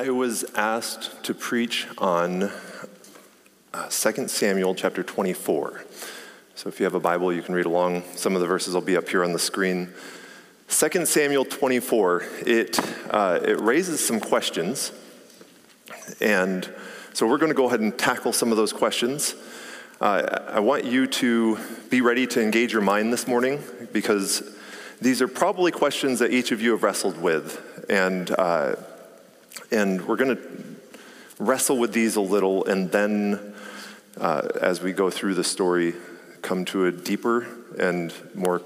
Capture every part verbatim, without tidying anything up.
I was asked to preach on uh, Second Samuel chapter twenty-four. So if you have a Bible, you can read along. Some of the verses will be up here on the screen. Second Samuel twenty-four, it, uh, it raises some questions. And so we're going to go ahead and tackle some of those questions. Uh, I want you to be ready to engage your mind this morning, because these are probably questions that each of you have wrestled with. And, uh, and we're going to wrestle with these a little, and then uh, as we go through the story, come to a deeper and more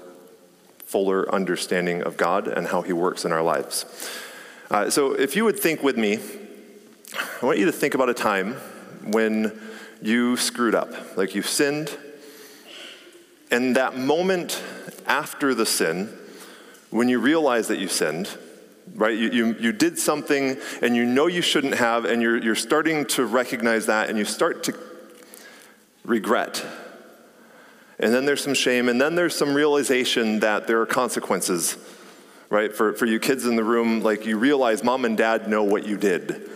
fuller understanding of God and how he works in our lives. Uh, so if you would think with me, I want you to think about a time when you screwed up, like you've sinned, and that moment after the sin, when you realize that you sinned, right? You, you, you did something and you know you shouldn't have, and you're, you're starting to recognize that, and you start to regret. And then there's some shame, and then there's some realization that there are consequences, right? For, for you kids in the room, like you realize mom and dad know what you did,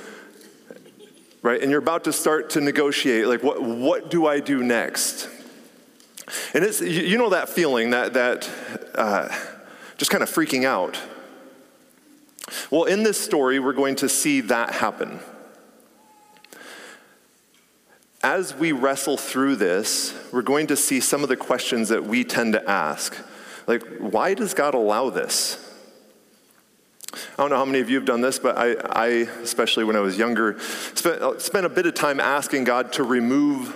right? And you're about to start to negotiate, like what, what do I do next? And it's, you, you know that feeling, that, that uh, just kind of freaking out. Well, in this story, we're going to see that happen. As we wrestle through this, we're going to see some of the questions that we tend to ask. Like, why does God allow this? I don't know how many of you have done this, but I, I especially when I was younger, spent, spent a bit of time asking God to remove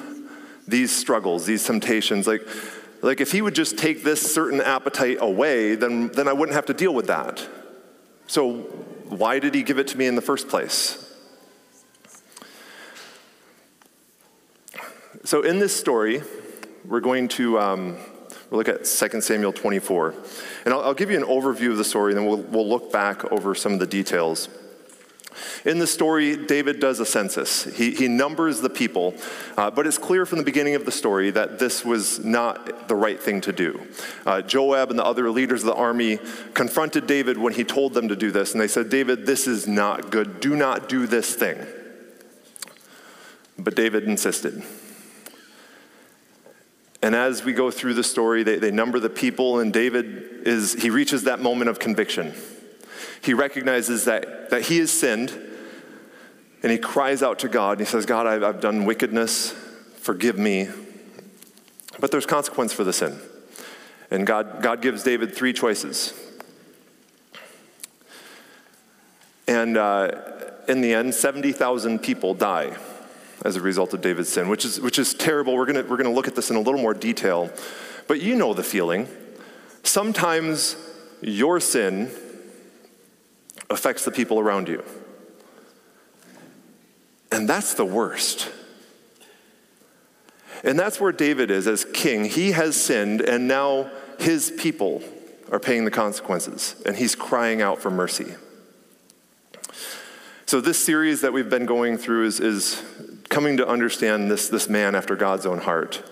these struggles, these temptations. Like, like if he would just take this certain appetite away, then, then I wouldn't have to deal with that. So why did he give it to me in the first place? So in this story, we're going to um, we'll look at Second Samuel twenty-four. And I'll, I'll give you an overview of the story, and then we'll, we'll look back over some of the details. In the story, David does a census. He, he numbers the people, uh, but it's clear from the beginning of the story that this was not the right thing to do. Uh, Joab and the other leaders of the army confronted David when he told them to do this, and they said, David, this is not good. Do not do this thing. But David insisted. And as we go through the story, they, they number the people, and David is, he reaches that moment of conviction. He recognizes that, that he has sinned, and he cries out to God, and he says, God, I've, I've done wickedness, forgive me. But there's consequence for the sin. And God, God gives David three choices. And uh, in the end, seventy thousand people die as a result of David's sin, which is which is terrible. We're gonna we're gonna look at this in a little more detail, but you know the feeling. Sometimes your sin affects the people around you, and that's the worst. And that's where David is as king. He has sinned, and now his people are paying the consequences, and he's crying out for mercy. So this series that we've been going through is is. coming to understand this, this man after God's own heart.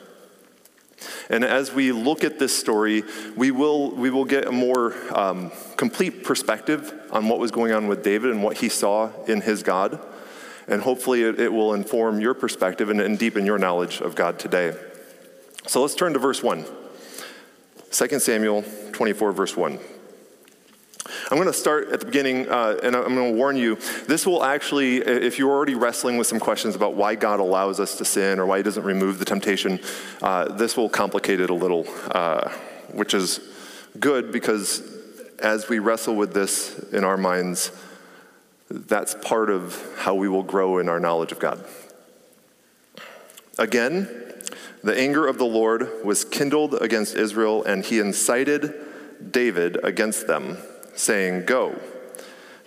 And as we look at this story, we will, we will get a more um, complete perspective on what was going on with David and what he saw in his God. And hopefully it, it will inform your perspective and, and deepen your knowledge of God today. So let's turn to verse one. Second Samuel twenty-four, verse one. I'm going to start at the beginning, uh, and I'm going to warn you, this will actually, if you're already wrestling with some questions about why God allows us to sin or why he doesn't remove the temptation, uh, this will complicate it a little, uh, which is good, because as we wrestle with this in our minds, that's part of how we will grow in our knowledge of God. Again, the anger of the Lord was kindled against Israel, and he incited David against them, saying, go,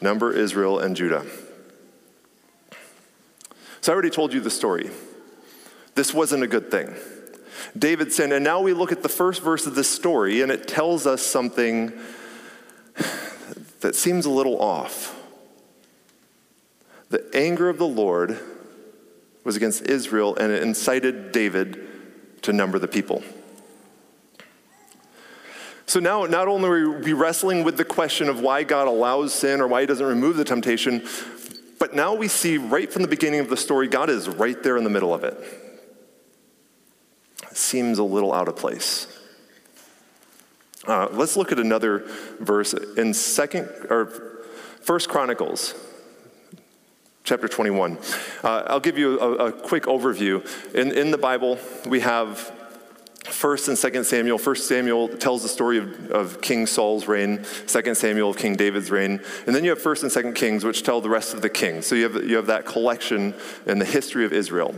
number Israel and Judah. So I already told you the story. This wasn't a good thing. David sinned, and now we look at the first verse of this story, and it tells us something that seems a little off. The anger of the Lord was against Israel, and it incited David to number the people. So now, not only are we wrestling with the question of why God allows sin or why he doesn't remove the temptation, But now we see right from the beginning of the story, God is right there in the middle of it. It seems a little out of place. Uh, let's look at another verse in second or First Chronicles, chapter twenty-one. Uh, I'll give you a, a quick overview. In in the Bible, we have First and Second Samuel. First Samuel tells the story of, of King Saul's reign. Second Samuel of King David's reign. And then you have First and Second Kings, which tell the rest of the kings. So you have you have that collection in the history of Israel.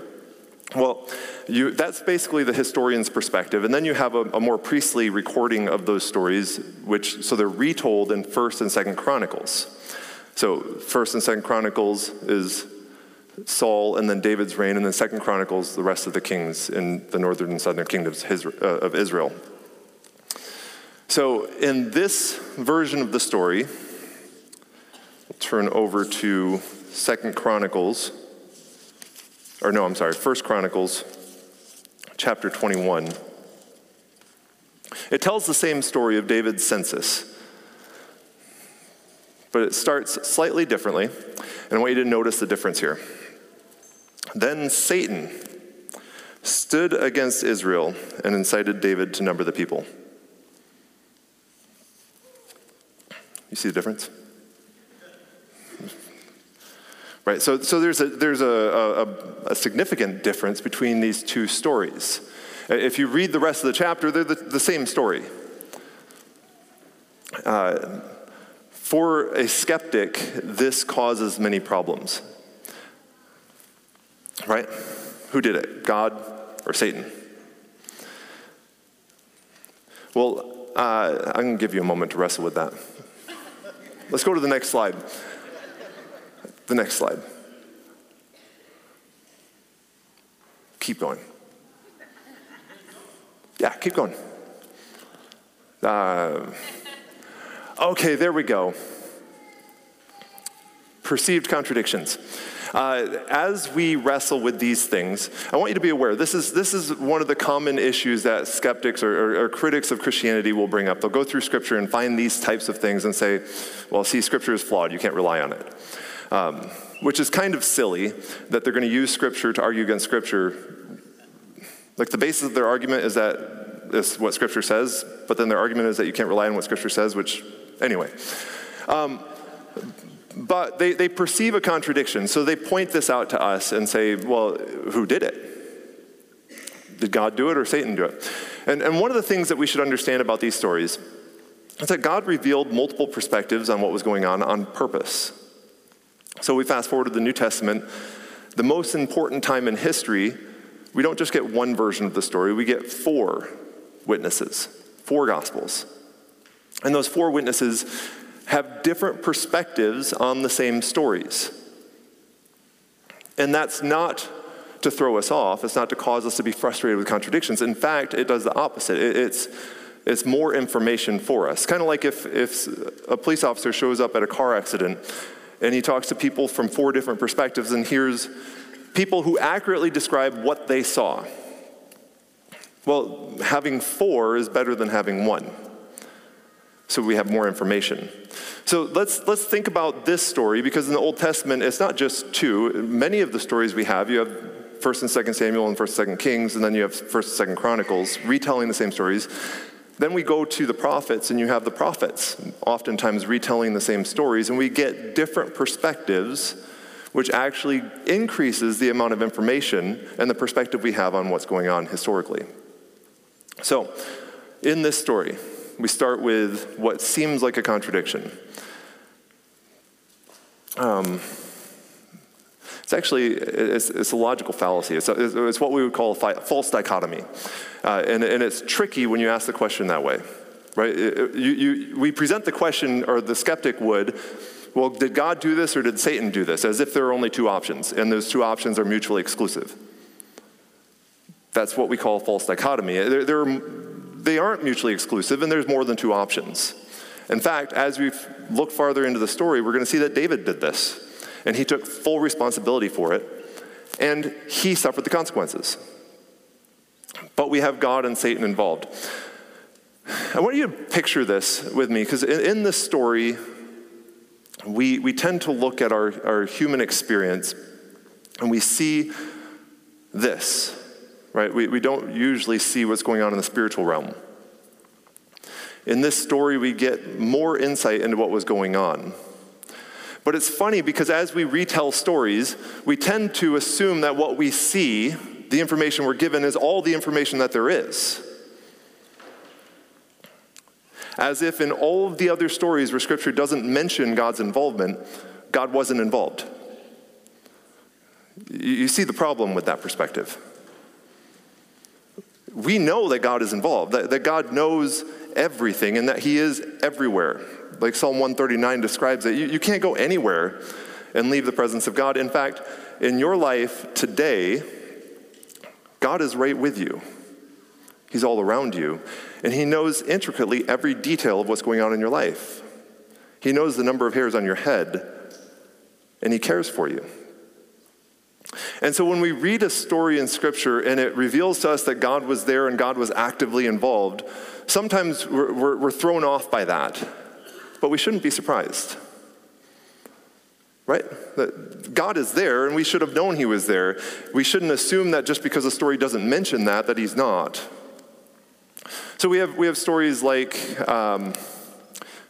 Well, you, that's basically the historian's perspective, and then you have a, a more priestly recording of those stories, which so they're retold in First and Second Chronicles. So First and Second Chronicles is Saul, and then David's reign, and then Second Chronicles, the rest of the kings in the northern and southern kingdoms of Israel. So in this version of the story, we'll turn over to Second Chronicles. Or no, I'm sorry, First Chronicles chapter twenty-one. It tells the same story of David's census, but it starts slightly differently, and I want you to notice the difference here. Then Satan stood against Israel and incited David to number the people. You see the difference? Right, so so there's a there's a, a, a significant difference between these two stories. If you read the rest of the chapter, they're the, the same story. Uh, for a skeptic, this causes many problems. Right? Who did it? God or Satan? Well, uh, I'm going to give you a moment to wrestle with that. Let's go to the next slide. The next slide. Keep going. Yeah, keep going. Uh, okay, there we go. Perceived contradictions. Uh, as we wrestle with these things, I want you to be aware, this is, this is one of the common issues that skeptics or, or, or critics of Christianity will bring up. They'll go through Scripture and find these types of things and say, well, see, Scripture is flawed. You can't rely on it. Um, which is kind of silly that they're going to use Scripture to argue against Scripture. Like, the basis of their argument is that it's what Scripture says, but then their argument is that you can't rely on what Scripture says, which, anyway. Um, but they, they perceive a contradiction, so they point this out to us and say, well, who did it? Did God do it or Satan do it? And, and one of the things that we should understand about these stories is that God revealed multiple perspectives on what was going on on purpose. So we fast forward to the New Testament, the most important time in history. We don't just get one version of the story, we get four witnesses, four gospels. And those four witnesses have different perspectives on the same stories. And that's not to throw us off, it's not to cause us to be frustrated with contradictions. In fact, it does the opposite. It, it's It's more information for us. Kind of like if, if a police officer shows up at a car accident and he talks to people from four different perspectives and hears people who accurately describe what they saw. Well, having four is better than having one. So we have more information. So let's let's think about this story, because in the Old Testament, it's not just two. Many of the stories we have, you have First and Second Samuel and First and Second Kings, and then you have First and Second Chronicles retelling the same stories. Then we go to the prophets, and you have the prophets, oftentimes retelling the same stories, and we get different perspectives, which actually increases the amount of information and the perspective we have on what's going on historically. So, in this story, we start with what seems like a contradiction. Um, It's actually, it's, it's a logical fallacy. It's, a, it's what we would call a fi- false dichotomy. Uh, and, and it's tricky when you ask the question that way, right? It, it, you, you, we present the question, or the skeptic would, well, did God do this or did Satan do this? As if there are only two options, and those two options are mutually exclusive. That's what we call false dichotomy. They're, they're, they aren't mutually exclusive, and there's more than two options. In fact, as we look farther into the story, we're going to see that David did this. And he took full responsibility for it, and he suffered the consequences. But we have God and Satan involved. I want you to picture this with me, because in, in this story, we, we tend to look at our, our human experience and we see this, right? We, we don't usually see what's going on in the spiritual realm. In this story, we get more insight into what was going on. But it's funny because as we retell stories, we tend to assume that what we see, the information we're given, is all the information that there is. As if in all of the other stories where Scripture doesn't mention God's involvement, God wasn't involved. You see the problem with that perspective. We know that God is involved, that, that God knows everything and that he is everywhere. Like Psalm one thirty-nine describes it, you, you can't go anywhere and leave the presence of God. In fact, in your life today, God is right with you. He's all around you, and he knows intricately every detail of what's going on in your life. He knows the number of hairs on your head, and he cares for you. And so when we read a story in Scripture and it reveals to us that God was there and God was actively involved, sometimes we're, we're, we're thrown off by that, but we shouldn't be surprised, right? That God is there and we should have known he was there. We shouldn't assume that just because a story doesn't mention that, that he's not. So we have, we have stories like um,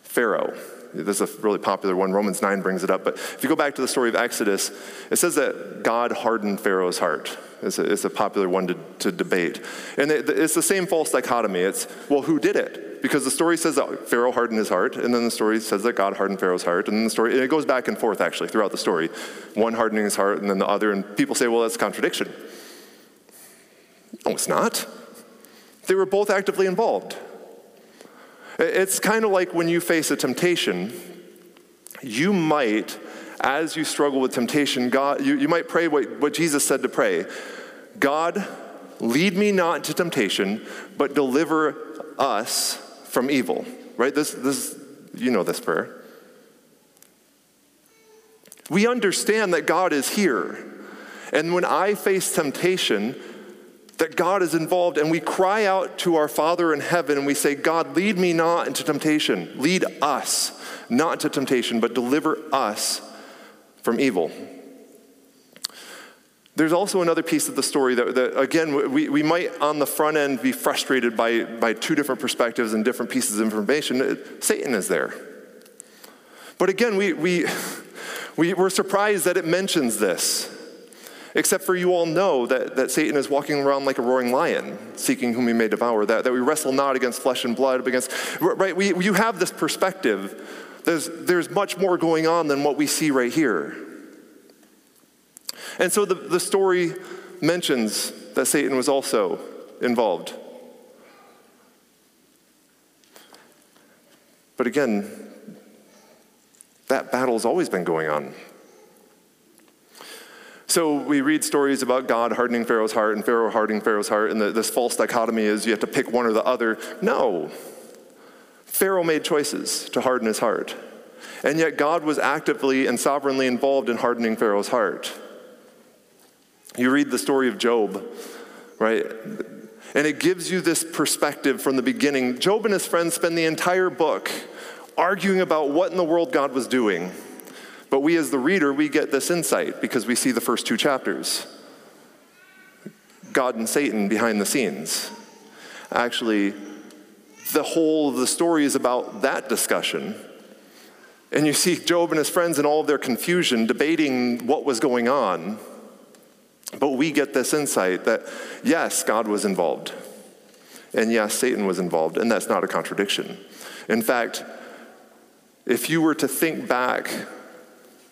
Pharaoh. This is a really popular one. Romans nine brings it up. But if you go back to the story of Exodus, it says that God hardened Pharaoh's heart. It's a, it's a popular one to, to debate. And it, it's the same false dichotomy. It's, well, who did it? Because the story says that Pharaoh hardened his heart, and then the story says that God hardened Pharaoh's heart, and then the story, and it goes back and forth, actually, throughout the story. One hardening his heart, and then the other, and people say, well, that's a contradiction. No, it's not. They were both actively involved. It's kind of like when you face a temptation, you might, as you struggle with temptation, God, you, you might pray what, what Jesus said to pray. God, lead me not to temptation, but deliver us from evil. Right? This, this, you know this prayer. We understand that God is here. And when I face temptation, that God is involved, and we cry out to our Father in heaven, and we say, God, lead me not into temptation. Lead us not to temptation, but deliver us from evil. There's also another piece of the story that, that again, we, we might on the front end be frustrated by, by two different perspectives and different pieces of information. Satan is there. But again, we, we, we, we're surprised that it mentions this. Except for you all know that, that Satan is walking around like a roaring lion, seeking whom he may devour, that, that we wrestle not against flesh and blood, but against, right? We, you have this perspective. There's, there's much more going on than what we see right here. And so the, the story mentions that Satan was also involved. But again, that battle's always been going on. So we read stories about God hardening Pharaoh's heart and Pharaoh hardening Pharaoh's heart, and the, this false dichotomy is you have to pick one or the other. No. Pharaoh made choices to harden his heart, and yet God was actively and sovereignly involved in hardening Pharaoh's heart. You read the story of Job, right? And it gives you this perspective from the beginning. Job and his friends spend the entire book arguing about what in the world God was doing. But we as the reader, we get this insight because we see the first two chapters. God and Satan behind the scenes. Actually, the whole of the story is about that discussion. And you see Job and his friends in all of their confusion debating what was going on. But we get this insight that, yes, God was involved. And yes, Satan was involved. And that's not a contradiction. In fact, if you were to think back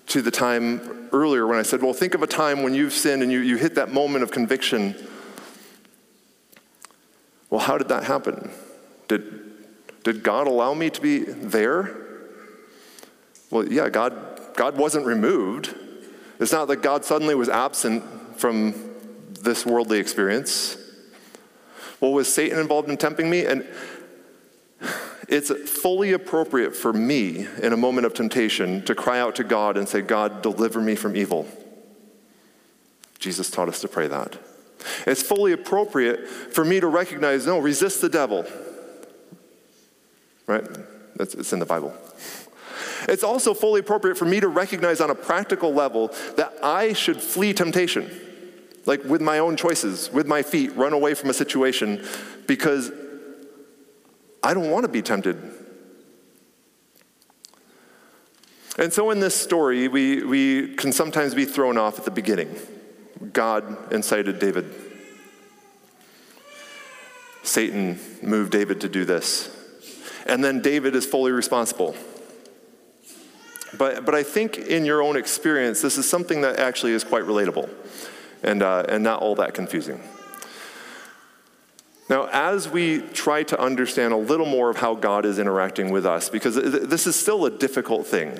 to the time earlier when I said, well, think of a time when you've sinned and you, you hit that moment of conviction. Well, how did that happen? Did, did God allow me to be there? Well, yeah, God, God wasn't removed. It's not that God suddenly was absent from this worldly experience. Well, was Satan involved in tempting me? And it's fully appropriate for me in a moment of temptation to cry out to God and say, God, deliver me from evil. Jesus taught us to pray that. It's fully appropriate for me to recognize, no, resist the devil. Right? It's in the Bible. It's also fully appropriate for me to recognize on a practical level that I should flee temptation, like with my own choices, with my feet, run away from a situation because I don't want to be tempted. And so in this story, we, we can sometimes be thrown off at the beginning. God incited David. Satan moved David to do this. And then David is fully responsible. But, but I think in your own experience, this is something that actually is quite relatable and, uh, and not all that confusing. Now, as we try to understand a little more of how God is interacting with us, because this is still a difficult thing.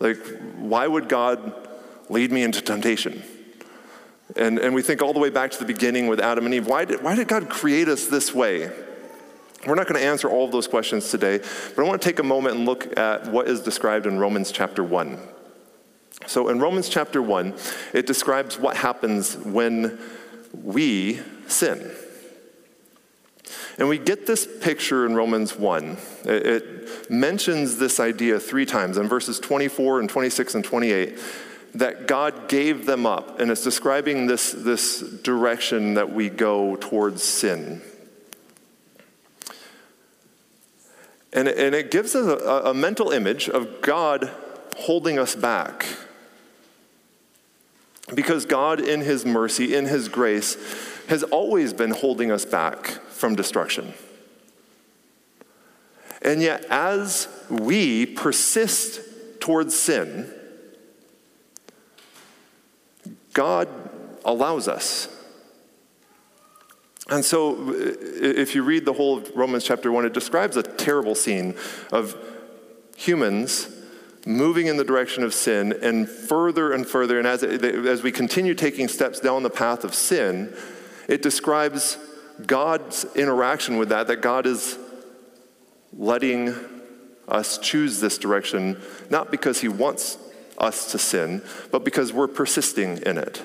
Like, why would God lead me into temptation? And, and we think all the way back to the beginning with Adam and Eve, why did, why did God create us this way? We're not going to answer all of those questions today, but I want to take a moment and look at what is described in Romans chapter one. So in Romans chapter one, it describes what happens when we sin. And we get this picture in Romans one. It, it mentions this idea three times in verses twenty-four and twenty-six and twenty-eight, that God gave them up, and it's describing this, this direction that we go towards sin. And, and it gives us a, a mental image of God holding us back. Because God, in his mercy, in his grace, has always been holding us back from destruction. And yet, as we persist towards sin, God allows us. And so, if you read the whole of Romans chapter one, it describes a terrible scene of humans moving in the direction of sin, and further and further, and as, it, as we continue taking steps down the path of sin, it describes God's interaction with that, that God is letting us choose this direction, not because he wants us to sin, but because we're persisting in it.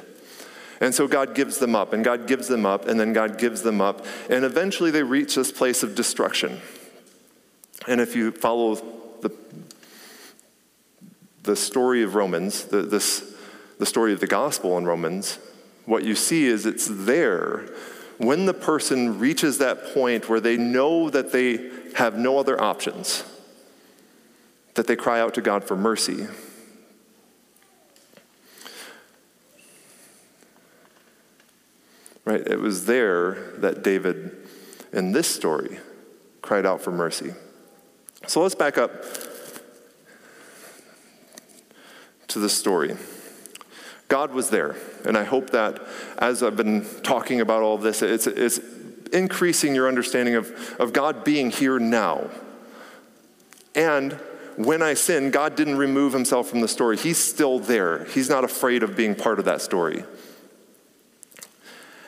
And so God gives them up, and God gives them up, and then God gives them up, and eventually they reach this place of destruction. And if you follow the, the story of Romans, the, this, the story of the gospel in Romans, what you see is it's there when the person reaches that point where they know that they have no other options, that they cry out to God for mercy. Right? It was there that David, in this story, cried out for mercy. So let's back up to the story. God was there, and I hope that as I've been talking about all of this, it's, it's increasing your understanding of, of God being here now. And when I sin, God didn't remove himself from the story. He's still there. He's not afraid of being part of that story.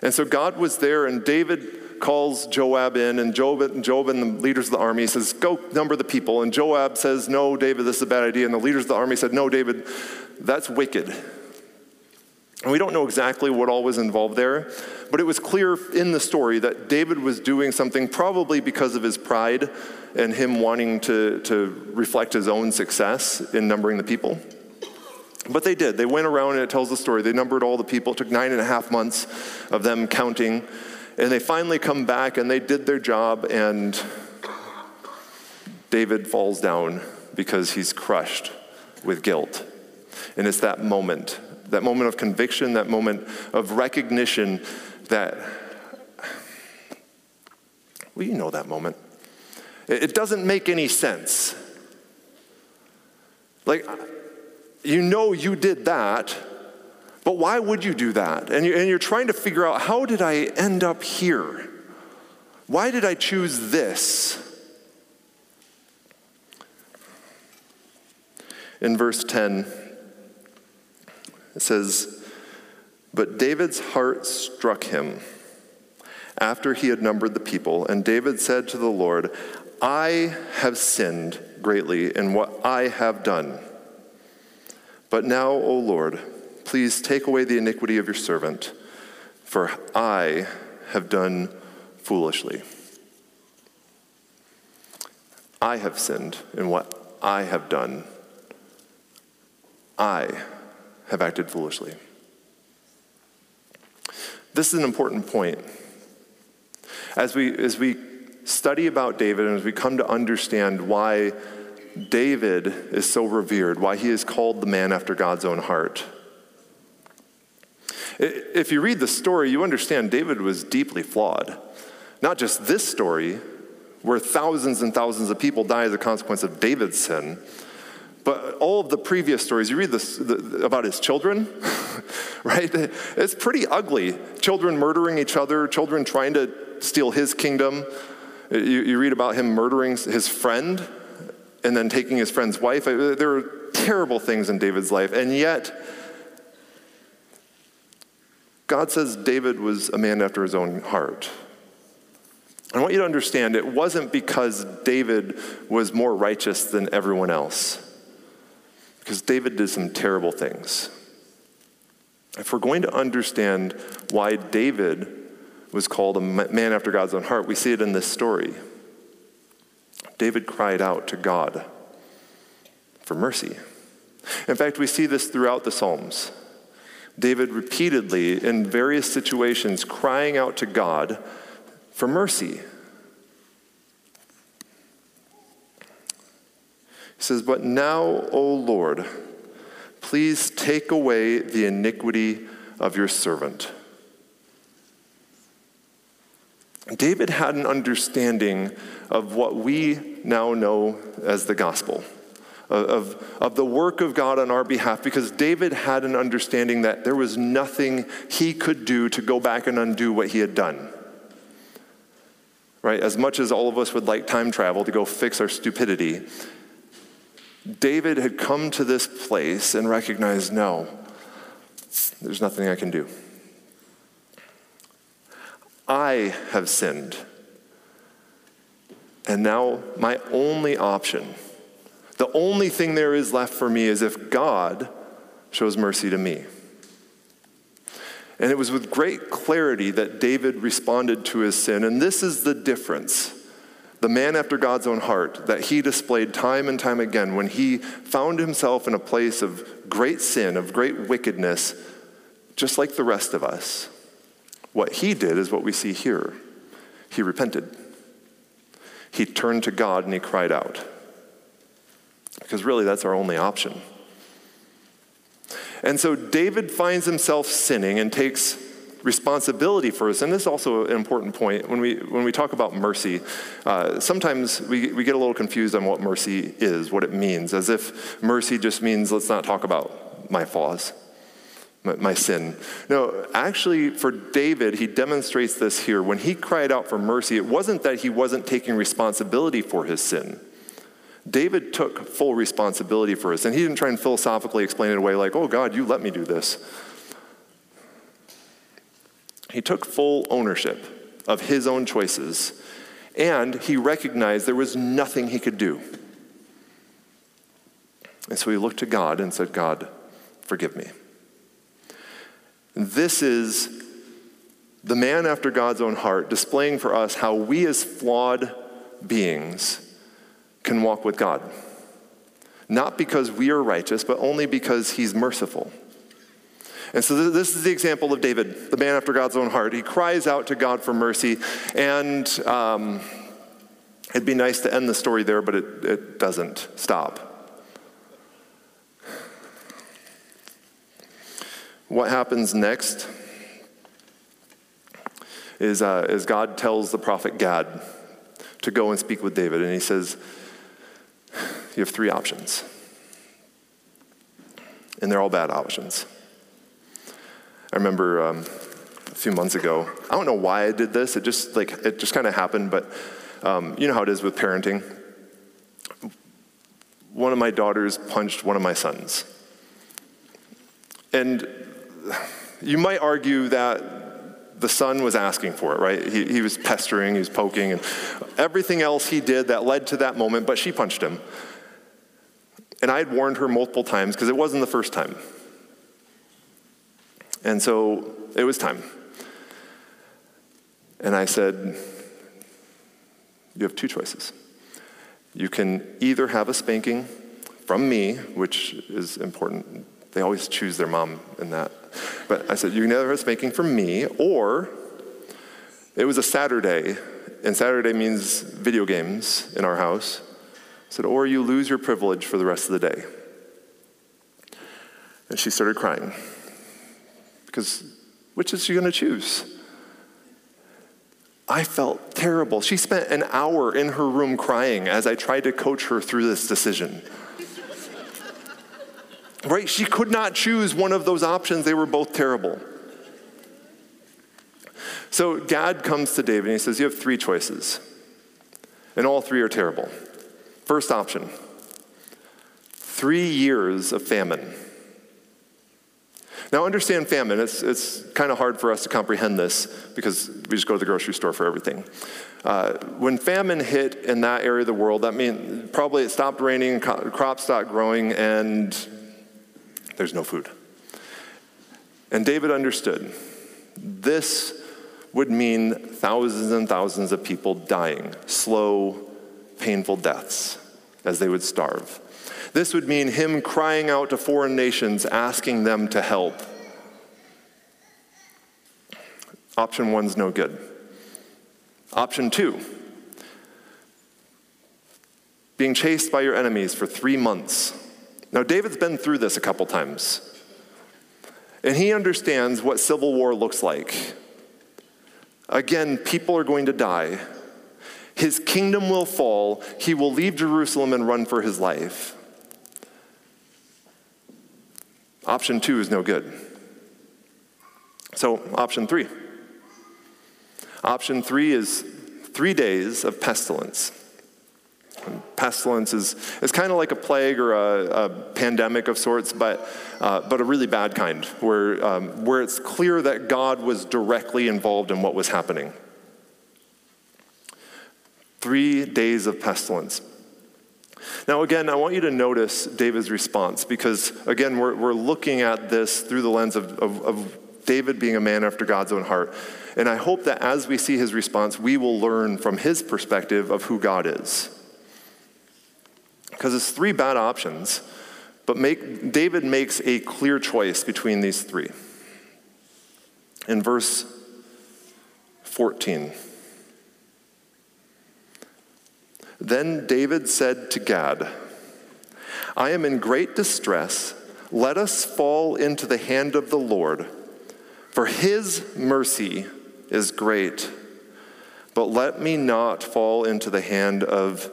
And so God was there, and David calls Joab in, and Joab, and Joab and the leaders of the army says, go number the people. And Joab says, no, David, this is a bad idea. And the leaders of the army said, no, David, that's wicked. And we don't know exactly what all was involved there, but it was clear in the story that David was doing something probably because of his pride and him wanting to, to reflect his own success in numbering the people. But they did. They went around, and it tells the story. They numbered all the people. It took nine and a half months of them counting. And they finally come back, and they did their job, and David falls down because he's crushed with guilt. And it's that moment, that moment of conviction, that moment of recognition that, well, you know that moment. It doesn't make any sense. Like, you know you did that, but why would you do that? And you're trying to figure out, how did I end up here? Why did I choose this? In verse ten, it says, but David's heart struck him after he had numbered the people, and David said to the Lord, I have sinned greatly in what I have done. But now, O Lord, please take away the iniquity of your servant, for I have done foolishly. I have sinned in what I have done, I have acted foolishly. This is an important point. As we, as we study about David and as we come to understand why David is so revered, why he is called the man after God's own heart. If you read the story, you understand David was deeply flawed. Not just this story, where thousands and thousands of people die as a consequence of David's sin, but all of the previous stories. You read this, the, about his children, right? It's pretty ugly. Children murdering each other, children trying to steal his kingdom. You, you read about him murdering his friend and then taking his friend's wife. There are terrible things in David's life, and yet God says David was a man after his own heart. I want you to understand it wasn't because David was more righteous than everyone else, because David did some terrible things. If we're going to understand why David was called a man after God's own heart, we see it in this story. David cried out to God for mercy. In fact, we see this throughout the Psalms. David repeatedly, in various situations, crying out to God for mercy. He says, "But now, O Lord, please take away the iniquity of your servant." David had an understanding of what we now know as the gospel, of, of the work of God on our behalf, because David had an understanding that there was nothing he could do to go back and undo what he had done. Right? As much as all of us would like time travel to go fix our stupidity, David had come to this place and recognized, no, there's nothing I can do. I have sinned. And now my only option, the only thing there is left for me, is if God shows mercy to me. And it was with great clarity that David responded to his sin. And this is the difference. The man after God's own heart that he displayed time and time again when he found himself in a place of great sin, of great wickedness, just like the rest of us. What he did is what we see here. He repented. He turned to God and he cried out. Because really, that's our only option. And so David finds himself sinning and takes responsibility for us. And this is also an important point. When we when we talk about mercy, uh, sometimes we, we get a little confused on what mercy is, what it means, as if mercy just means let's not talk about my flaws, my, my sin. No, actually for David, he demonstrates this here. When he cried out for mercy, it wasn't that he wasn't taking responsibility for his sin. David took full responsibility for us, and he didn't try and philosophically explain it away like, oh God, you let me do this. He took full ownership of his own choices, and he recognized there was nothing he could do. And so he looked to God and said, God, forgive me. This is the man after God's own heart displaying for us how we as flawed beings can walk with God. Not because we are righteous, but only because he's merciful. And so this is the example of David, the man after God's own heart. He cries out to God for mercy, and um, it'd be nice to end the story there, but it, it doesn't stop. What happens next is, uh, is God tells the prophet Gad to go and speak with David, and he says, you have three options, and they're all bad options. I remember um, a few months ago, I don't know why I did this, it just like it just kind of happened, but um, you know how it is with parenting. One of my daughters punched one of my sons. And you might argue that the son was asking for it, right? He, he was pestering, he was poking, and everything else he did that led to that moment, but she punched him. And I had warned her multiple times because it wasn't the first time. And so it was time. And I said, you have two choices. You can either have a spanking from me, which is important. They always choose their mom in that. But I said, you can have us baking for me, or it was a Saturday, and Saturday means video games in our house. I said, or you lose your privilege for the rest of the day. And she started crying, because which is she gonna choose? I felt terrible. She spent an hour in her room crying as I tried to coach her through this decision. Right? She could not choose one of those options. They were both terrible. So God comes to David and he says, you have three choices, and all three are terrible. First option, three years of famine. Now understand famine, it's, it's kind of hard for us to comprehend this because we just go to the grocery store for everything. Uh, when famine hit in that area of the world, that means probably it stopped raining, crops stopped growing, and there's no food. And David understood this would mean thousands and thousands of people dying, slow, painful deaths as they would starve. This would mean him crying out to foreign nations, asking them to help. Option one's no good. Option two, being chased by your enemies for three months. Now, David's been through this a couple times, and he understands what civil war looks like. Again, people are going to die. His kingdom will fall. He will leave Jerusalem and run for his life. Option two is no good. So option three. Option three is three days of pestilence. And pestilence is, is kind of like a plague or a, a pandemic of sorts, but, uh, but a really bad kind, where, um, where it's clear that God was directly involved in what was happening. Three days of pestilence. Now again, I want you to notice David's response, because again, we're, we're looking at this through the lens of, of, of David being a man after God's own heart. And I hope that as we see his response, we will learn from his perspective of who God is. Because it's three bad options, but make, David makes a clear choice between these three. In verse fourteen, then David said to Gad, I am in great distress. Let us fall into the hand of the Lord, for his mercy is great, but let me not fall into the hand of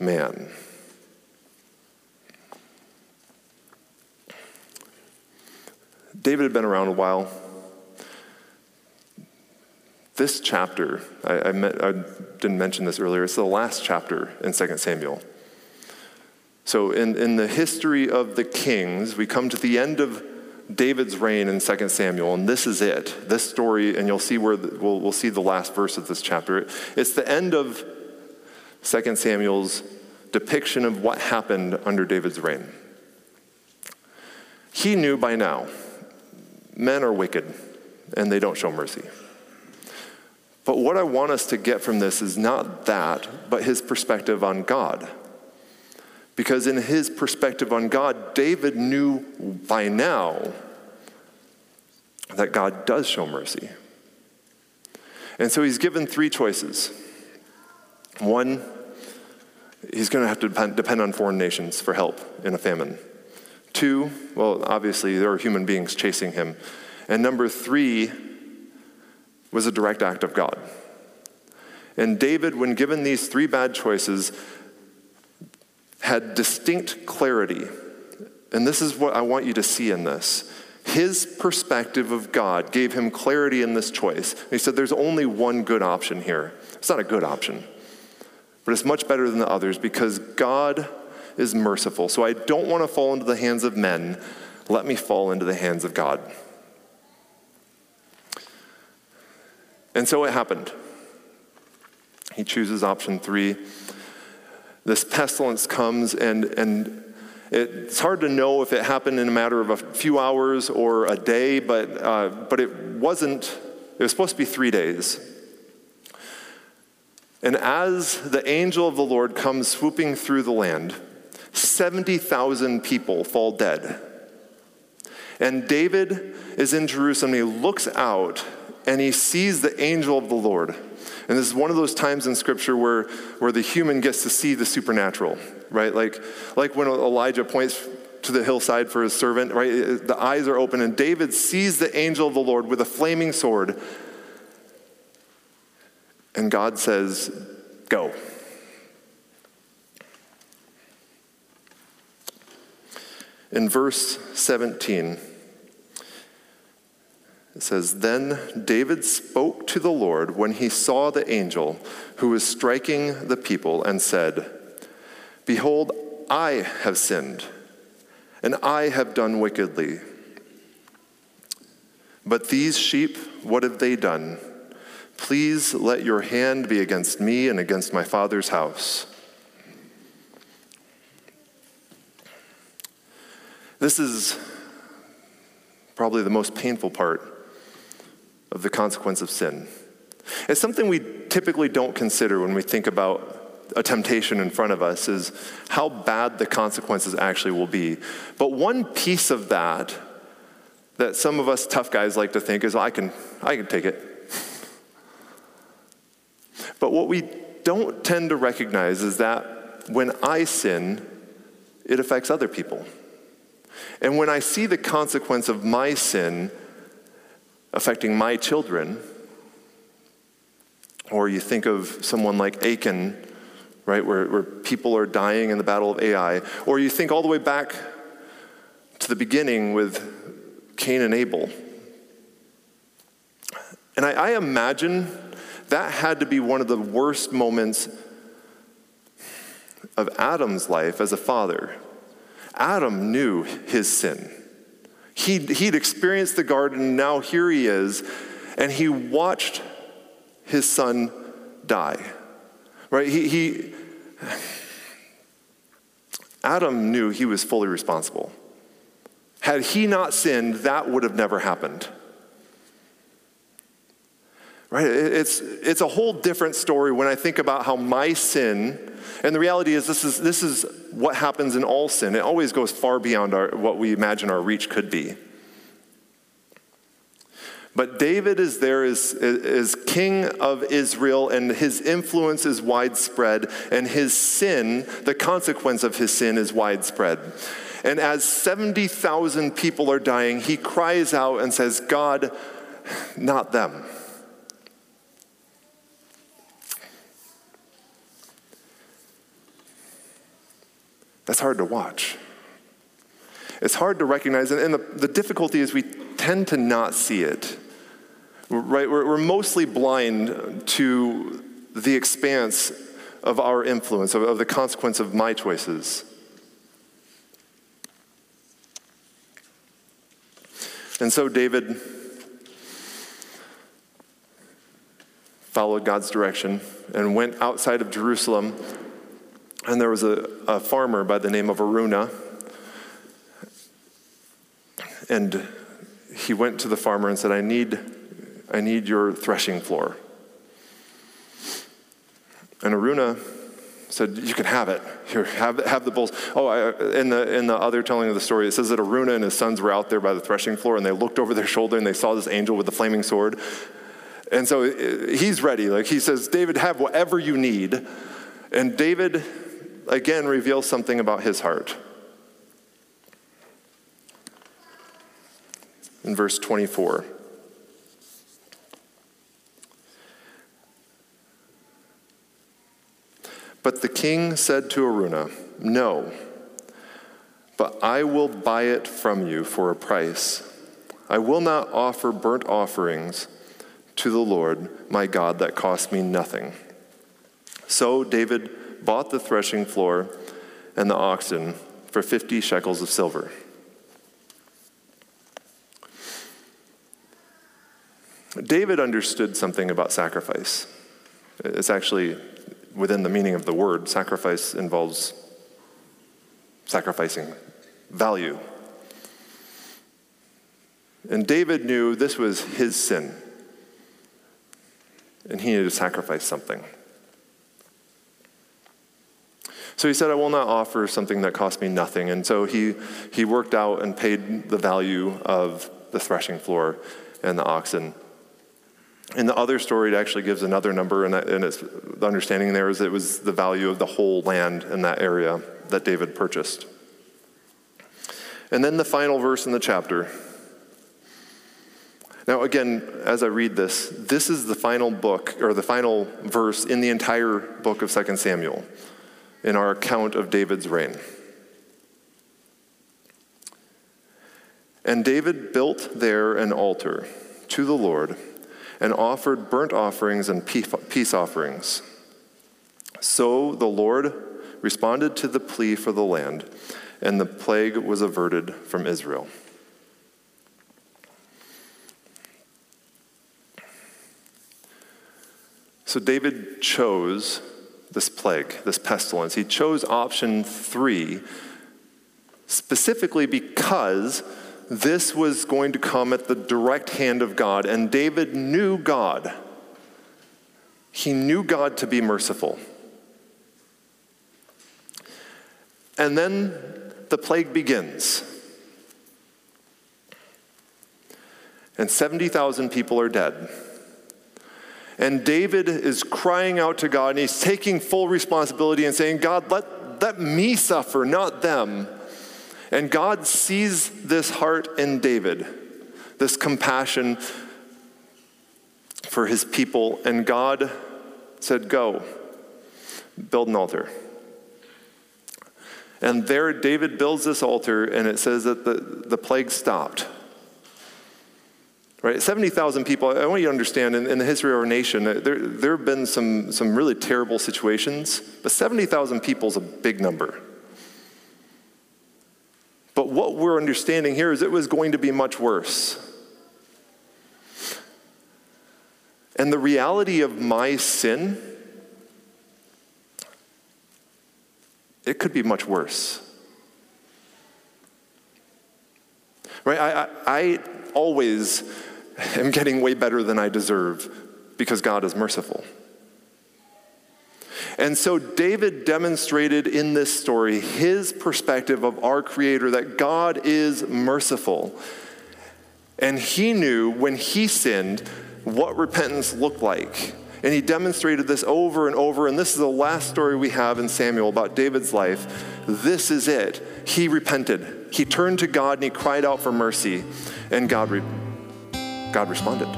man. David had been around a while. This chapter, I, I, met, I didn't mention this earlier, it's the last chapter in Second Samuel. So in, in the history of the kings, we come to the end of David's reign in Second Samuel, and this is it. This story, and you'll see where, the, we'll, we'll see the last verse of this chapter. It's the end of Second Samuel's depiction of what happened under David's reign. He knew by now, men are wicked, and they don't show mercy. But what I want us to get from this is not that, but his perspective on God. Because in his perspective on God, David knew by now that God does show mercy. And so he's given three choices. One, he's going to have to depend, depend on foreign nations for help in a famine. Two, well, obviously there are human beings chasing him. And number three was a direct act of God. And David, when given these three bad choices, had distinct clarity. And this is what I want you to see in this. His perspective of God gave him clarity in this choice. And he said, there's only one good option here. It's not a good option, but it's much better than the others because God is merciful. So I don't want to fall into the hands of men. Let me fall into the hands of God. And so it happened. He chooses option three. This pestilence comes, and, and it's hard to know if it happened in a matter of a few hours or a day, but, uh, but it wasn't, it was supposed to be three days. And as the angel of the Lord comes swooping through the land, seventy thousand people fall dead. And David is in Jerusalem, and he looks out, and he sees the angel of the Lord. And this is one of those times in Scripture where, where the human gets to see the supernatural, right? Like, like when Elijah points to the hillside for his servant, right? The eyes are open, and David sees the angel of the Lord with a flaming sword. And God says, go. In verse seventeen, it says, "Then David spoke to the Lord when he saw the angel who was striking the people and said, 'Behold, I have sinned, and I have done wickedly. But these sheep, what have they done? Please let your hand be against me and against my father's house.'" This is probably the most painful part of the consequence of sin. It's something we typically don't consider when we think about a temptation in front of us, is how bad the consequences actually will be. But one piece of that that some of us tough guys like to think is, well, I can, I can take it. But what we don't tend to recognize is that when I sin, it affects other people. And when I see the consequence of my sin affecting my children, or you think of someone like Achan, right, where, where people are dying in the Battle of Ai, or you think all the way back to the beginning with Cain and Abel. And I, I imagine that had to be one of the worst moments of Adam's life as a father. Adam knew his sin. He'd, he'd experienced the garden, now here he is, and he watched his son die. Right, he, he, Adam knew he was fully responsible. Had he not sinned, that would have never happened. Right, it's, it's a whole different story when I think about how my sin, and the reality is this is, this is what happens in all sin. It always goes far beyond our, what we imagine our reach could be. But David is there as, as king of Israel, and his influence is widespread, and his sin, the consequence of his sin, is widespread. And as seventy thousand people are dying, he cries out and says, "God, not them." That's hard to watch. It's hard to recognize, and, and the, the difficulty is we tend to not see it. Right? We're, we're mostly blind to the expanse of our influence, of, of the consequence of my choices. And so David followed God's direction and went outside of Jerusalem, and there was a, a farmer by the name of Araunah, and he went to the farmer and said, I need, I need your threshing floor. And Araunah said, you can have it. Here, have, have the bulls. Oh, I, in, the, in the other telling of the story, it says that Araunah and his sons were out there by the threshing floor, and they looked over their shoulder, and they saw this angel with the flaming sword. And so he's ready. Like he says, David, have whatever you need. And David, again, reveals something about his heart. In verse twenty-four. But the king said to Araunah, "No, but I will buy it from you for a price. I will not offer burnt offerings to the Lord my God that cost me nothing." So David bought the threshing floor and the oxen for fifty shekels of silver. David understood something about sacrifice. It's actually within the meaning of the word. Sacrifice involves sacrificing value. And David knew this was his sin, and he needed to sacrifice something. So he said, I will not offer something that cost me nothing. And so he, he worked out and paid the value of the threshing floor and the oxen. In the other story, it actually gives another number, and, that, and it's, the understanding there is it was the value of the whole land in that area that David purchased. And then the final verse in the chapter. Now again, as I read this, this is the final book, or the final verse in the entire book of Second Samuel, in our account of David's reign. And David built there an altar to the Lord, and offered burnt offerings and peace offerings. So the Lord responded to the plea for the land, and the plague was averted from Israel. So David chose this plague, this pestilence. He chose option three, specifically because this was going to come at the direct hand of God, and David knew God. He knew God to be merciful. And then the plague begins. And seventy thousand people are dead. And David is crying out to God, and he's taking full responsibility and saying, God, let, let me suffer, not them. And God sees this heart in David, this compassion for his people. And God said, go, build an altar. And there David builds this altar, and it says that the, the plague stopped. Right, seventy thousand people, I want you to understand, in, in the history of our nation, there, there have been some, some really terrible situations, but seventy thousand people is a big number. But what we're understanding here is it was going to be much worse. And the reality of my sin, it could be much worse. Right? I, I, I always am getting way better than I deserve because God is merciful. And so David demonstrated in this story his perspective of our Creator, that God is merciful. And he knew when he sinned what repentance looked like. And he demonstrated this over and over. And this is the last story we have in Samuel about David's life. This is it. He repented. He turned to God and he cried out for mercy. And God, re- God responded.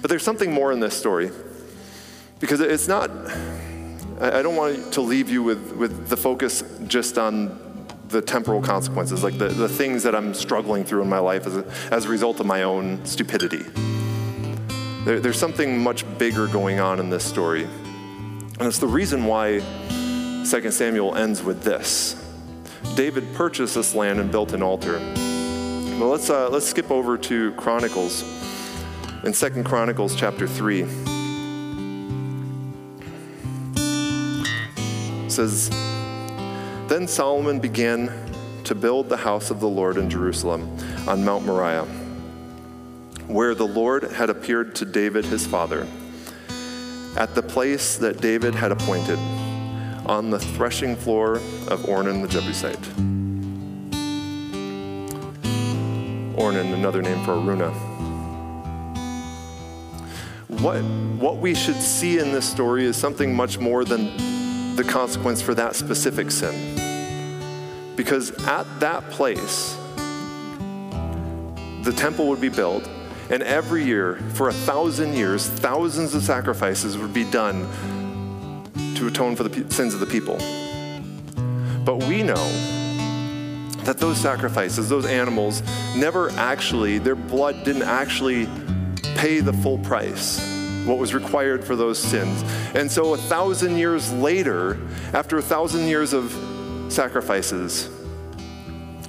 But there's something more in this story. Because it's not, I don't want to leave you with, with the focus just on the temporal consequences, like the, the things that I'm struggling through in my life as a, as a result of my own stupidity. There, there's something much bigger going on in this story. And it's the reason why Second Samuel ends with this. David purchased this land and built an altar. Well, let's, uh, let's skip over to Chronicles. In Second Chronicles chapter three. Says, then Solomon began to build the house of the Lord in Jerusalem on Mount Moriah, where the Lord had appeared to David his father, at the place that David had appointed, on the threshing floor of Ornan the Jebusite. Ornan, another name for Araunah. What, what we should see in this story is something much more than the consequence for that specific sin. Because at that place, the temple would be built, and every year, for a thousand years, thousands of sacrifices would be done to atone for the sins of the people. But we know that those sacrifices, those animals, never actually, their blood didn't actually pay the full price, what was required for those sins. And so a thousand years later, after a thousand years of sacrifices,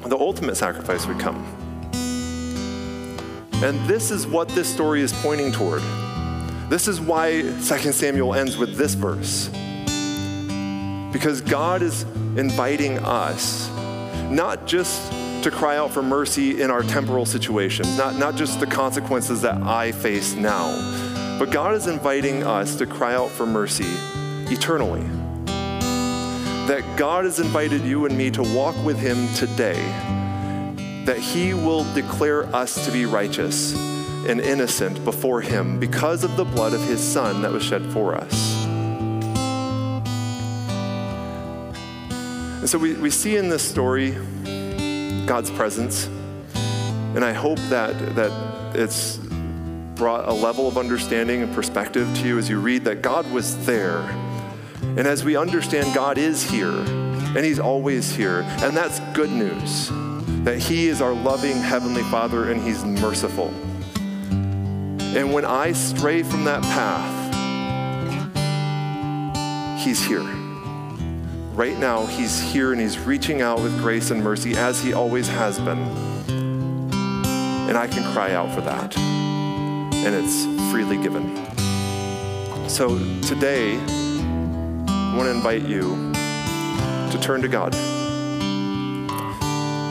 the ultimate sacrifice would come. And this is what this story is pointing toward. This is why Second Samuel ends with this verse. Because God is inviting us, not just to cry out for mercy in our temporal situations, not, not just the consequences that I face now, but God is inviting us to cry out for mercy eternally. that God has invited you and me to walk with him today, that he will declare us to be righteous and innocent before him because of the blood of his son that was shed for us. And so we, we see in this story God's presence, and I hope that, that it's brought a level of understanding and perspective to you as you read that God was there. And as we understand, God is here, and he's always here. And that's good news, that he is our loving Heavenly Father and he's merciful. And when I stray from that path, he's here. Right now, he's here and he's reaching out with grace and mercy as he always has been. And I can cry out for that. And it's freely given. So today, I want to invite you to turn to God,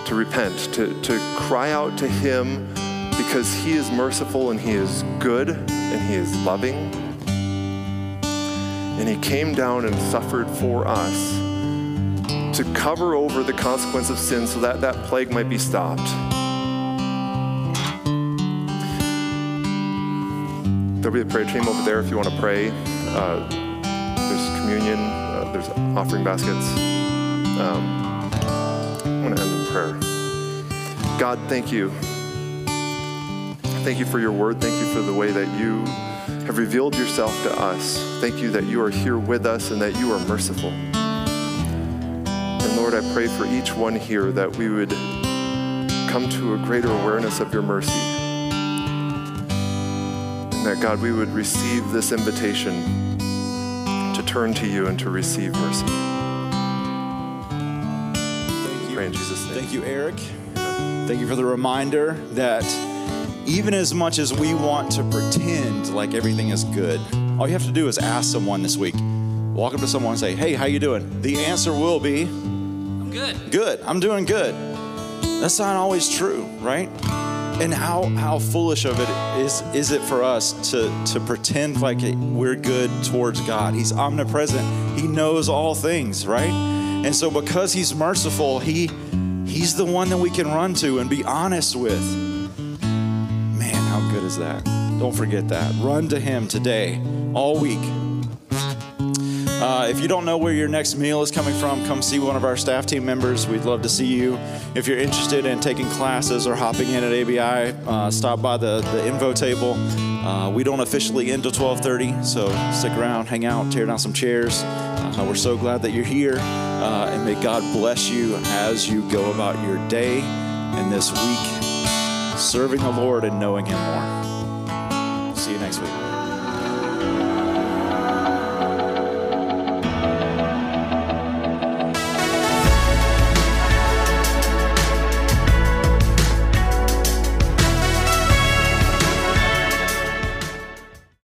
to repent, to, to cry out to him because he is merciful and he is good and he is loving. And he came down and suffered for us to cover over the consequence of sin so that that plague might be stopped. There'll be a prayer team over there if you want to pray. Uh, there's communion, uh, there's offering baskets. Um, I'm going to end in prayer. God, thank you. Thank you for your word. Thank you for the way that you have revealed yourself to us. Thank you that you are here with us and that you are merciful. And Lord, I pray for each one here that we would come to a greater awareness of your mercy. That, God, we would receive this invitation to turn to you and to receive mercy. Thank you. Pray in Jesus' name. Thank you, Eric. Thank you for the reminder that even as much as we want to pretend like everything is good, all you have to do is ask someone this week. Walk up to someone and say, hey, how you doing? The answer will be, I'm good. Good. I'm doing good. That's not always true, right? And how, how foolish of it is, is it for us to, to pretend like we're good towards God? He's omnipresent. He knows all things, right? And so because he's merciful, he, he's the one that we can run to and be honest with. Man, how good is that? Don't forget that. Run to him today, all week. Uh, if you don't know where your next meal is coming from, come see one of our staff team members. We'd love to see you. If you're interested in taking classes or hopping in at A B I, uh, stop by the, the info table. Uh, we don't officially end until twelve thirty, so stick around, hang out, tear down some chairs. Uh, we're so glad that you're here, uh, and may God bless you as you go about your day and this week, serving the Lord and knowing him more. See you next week.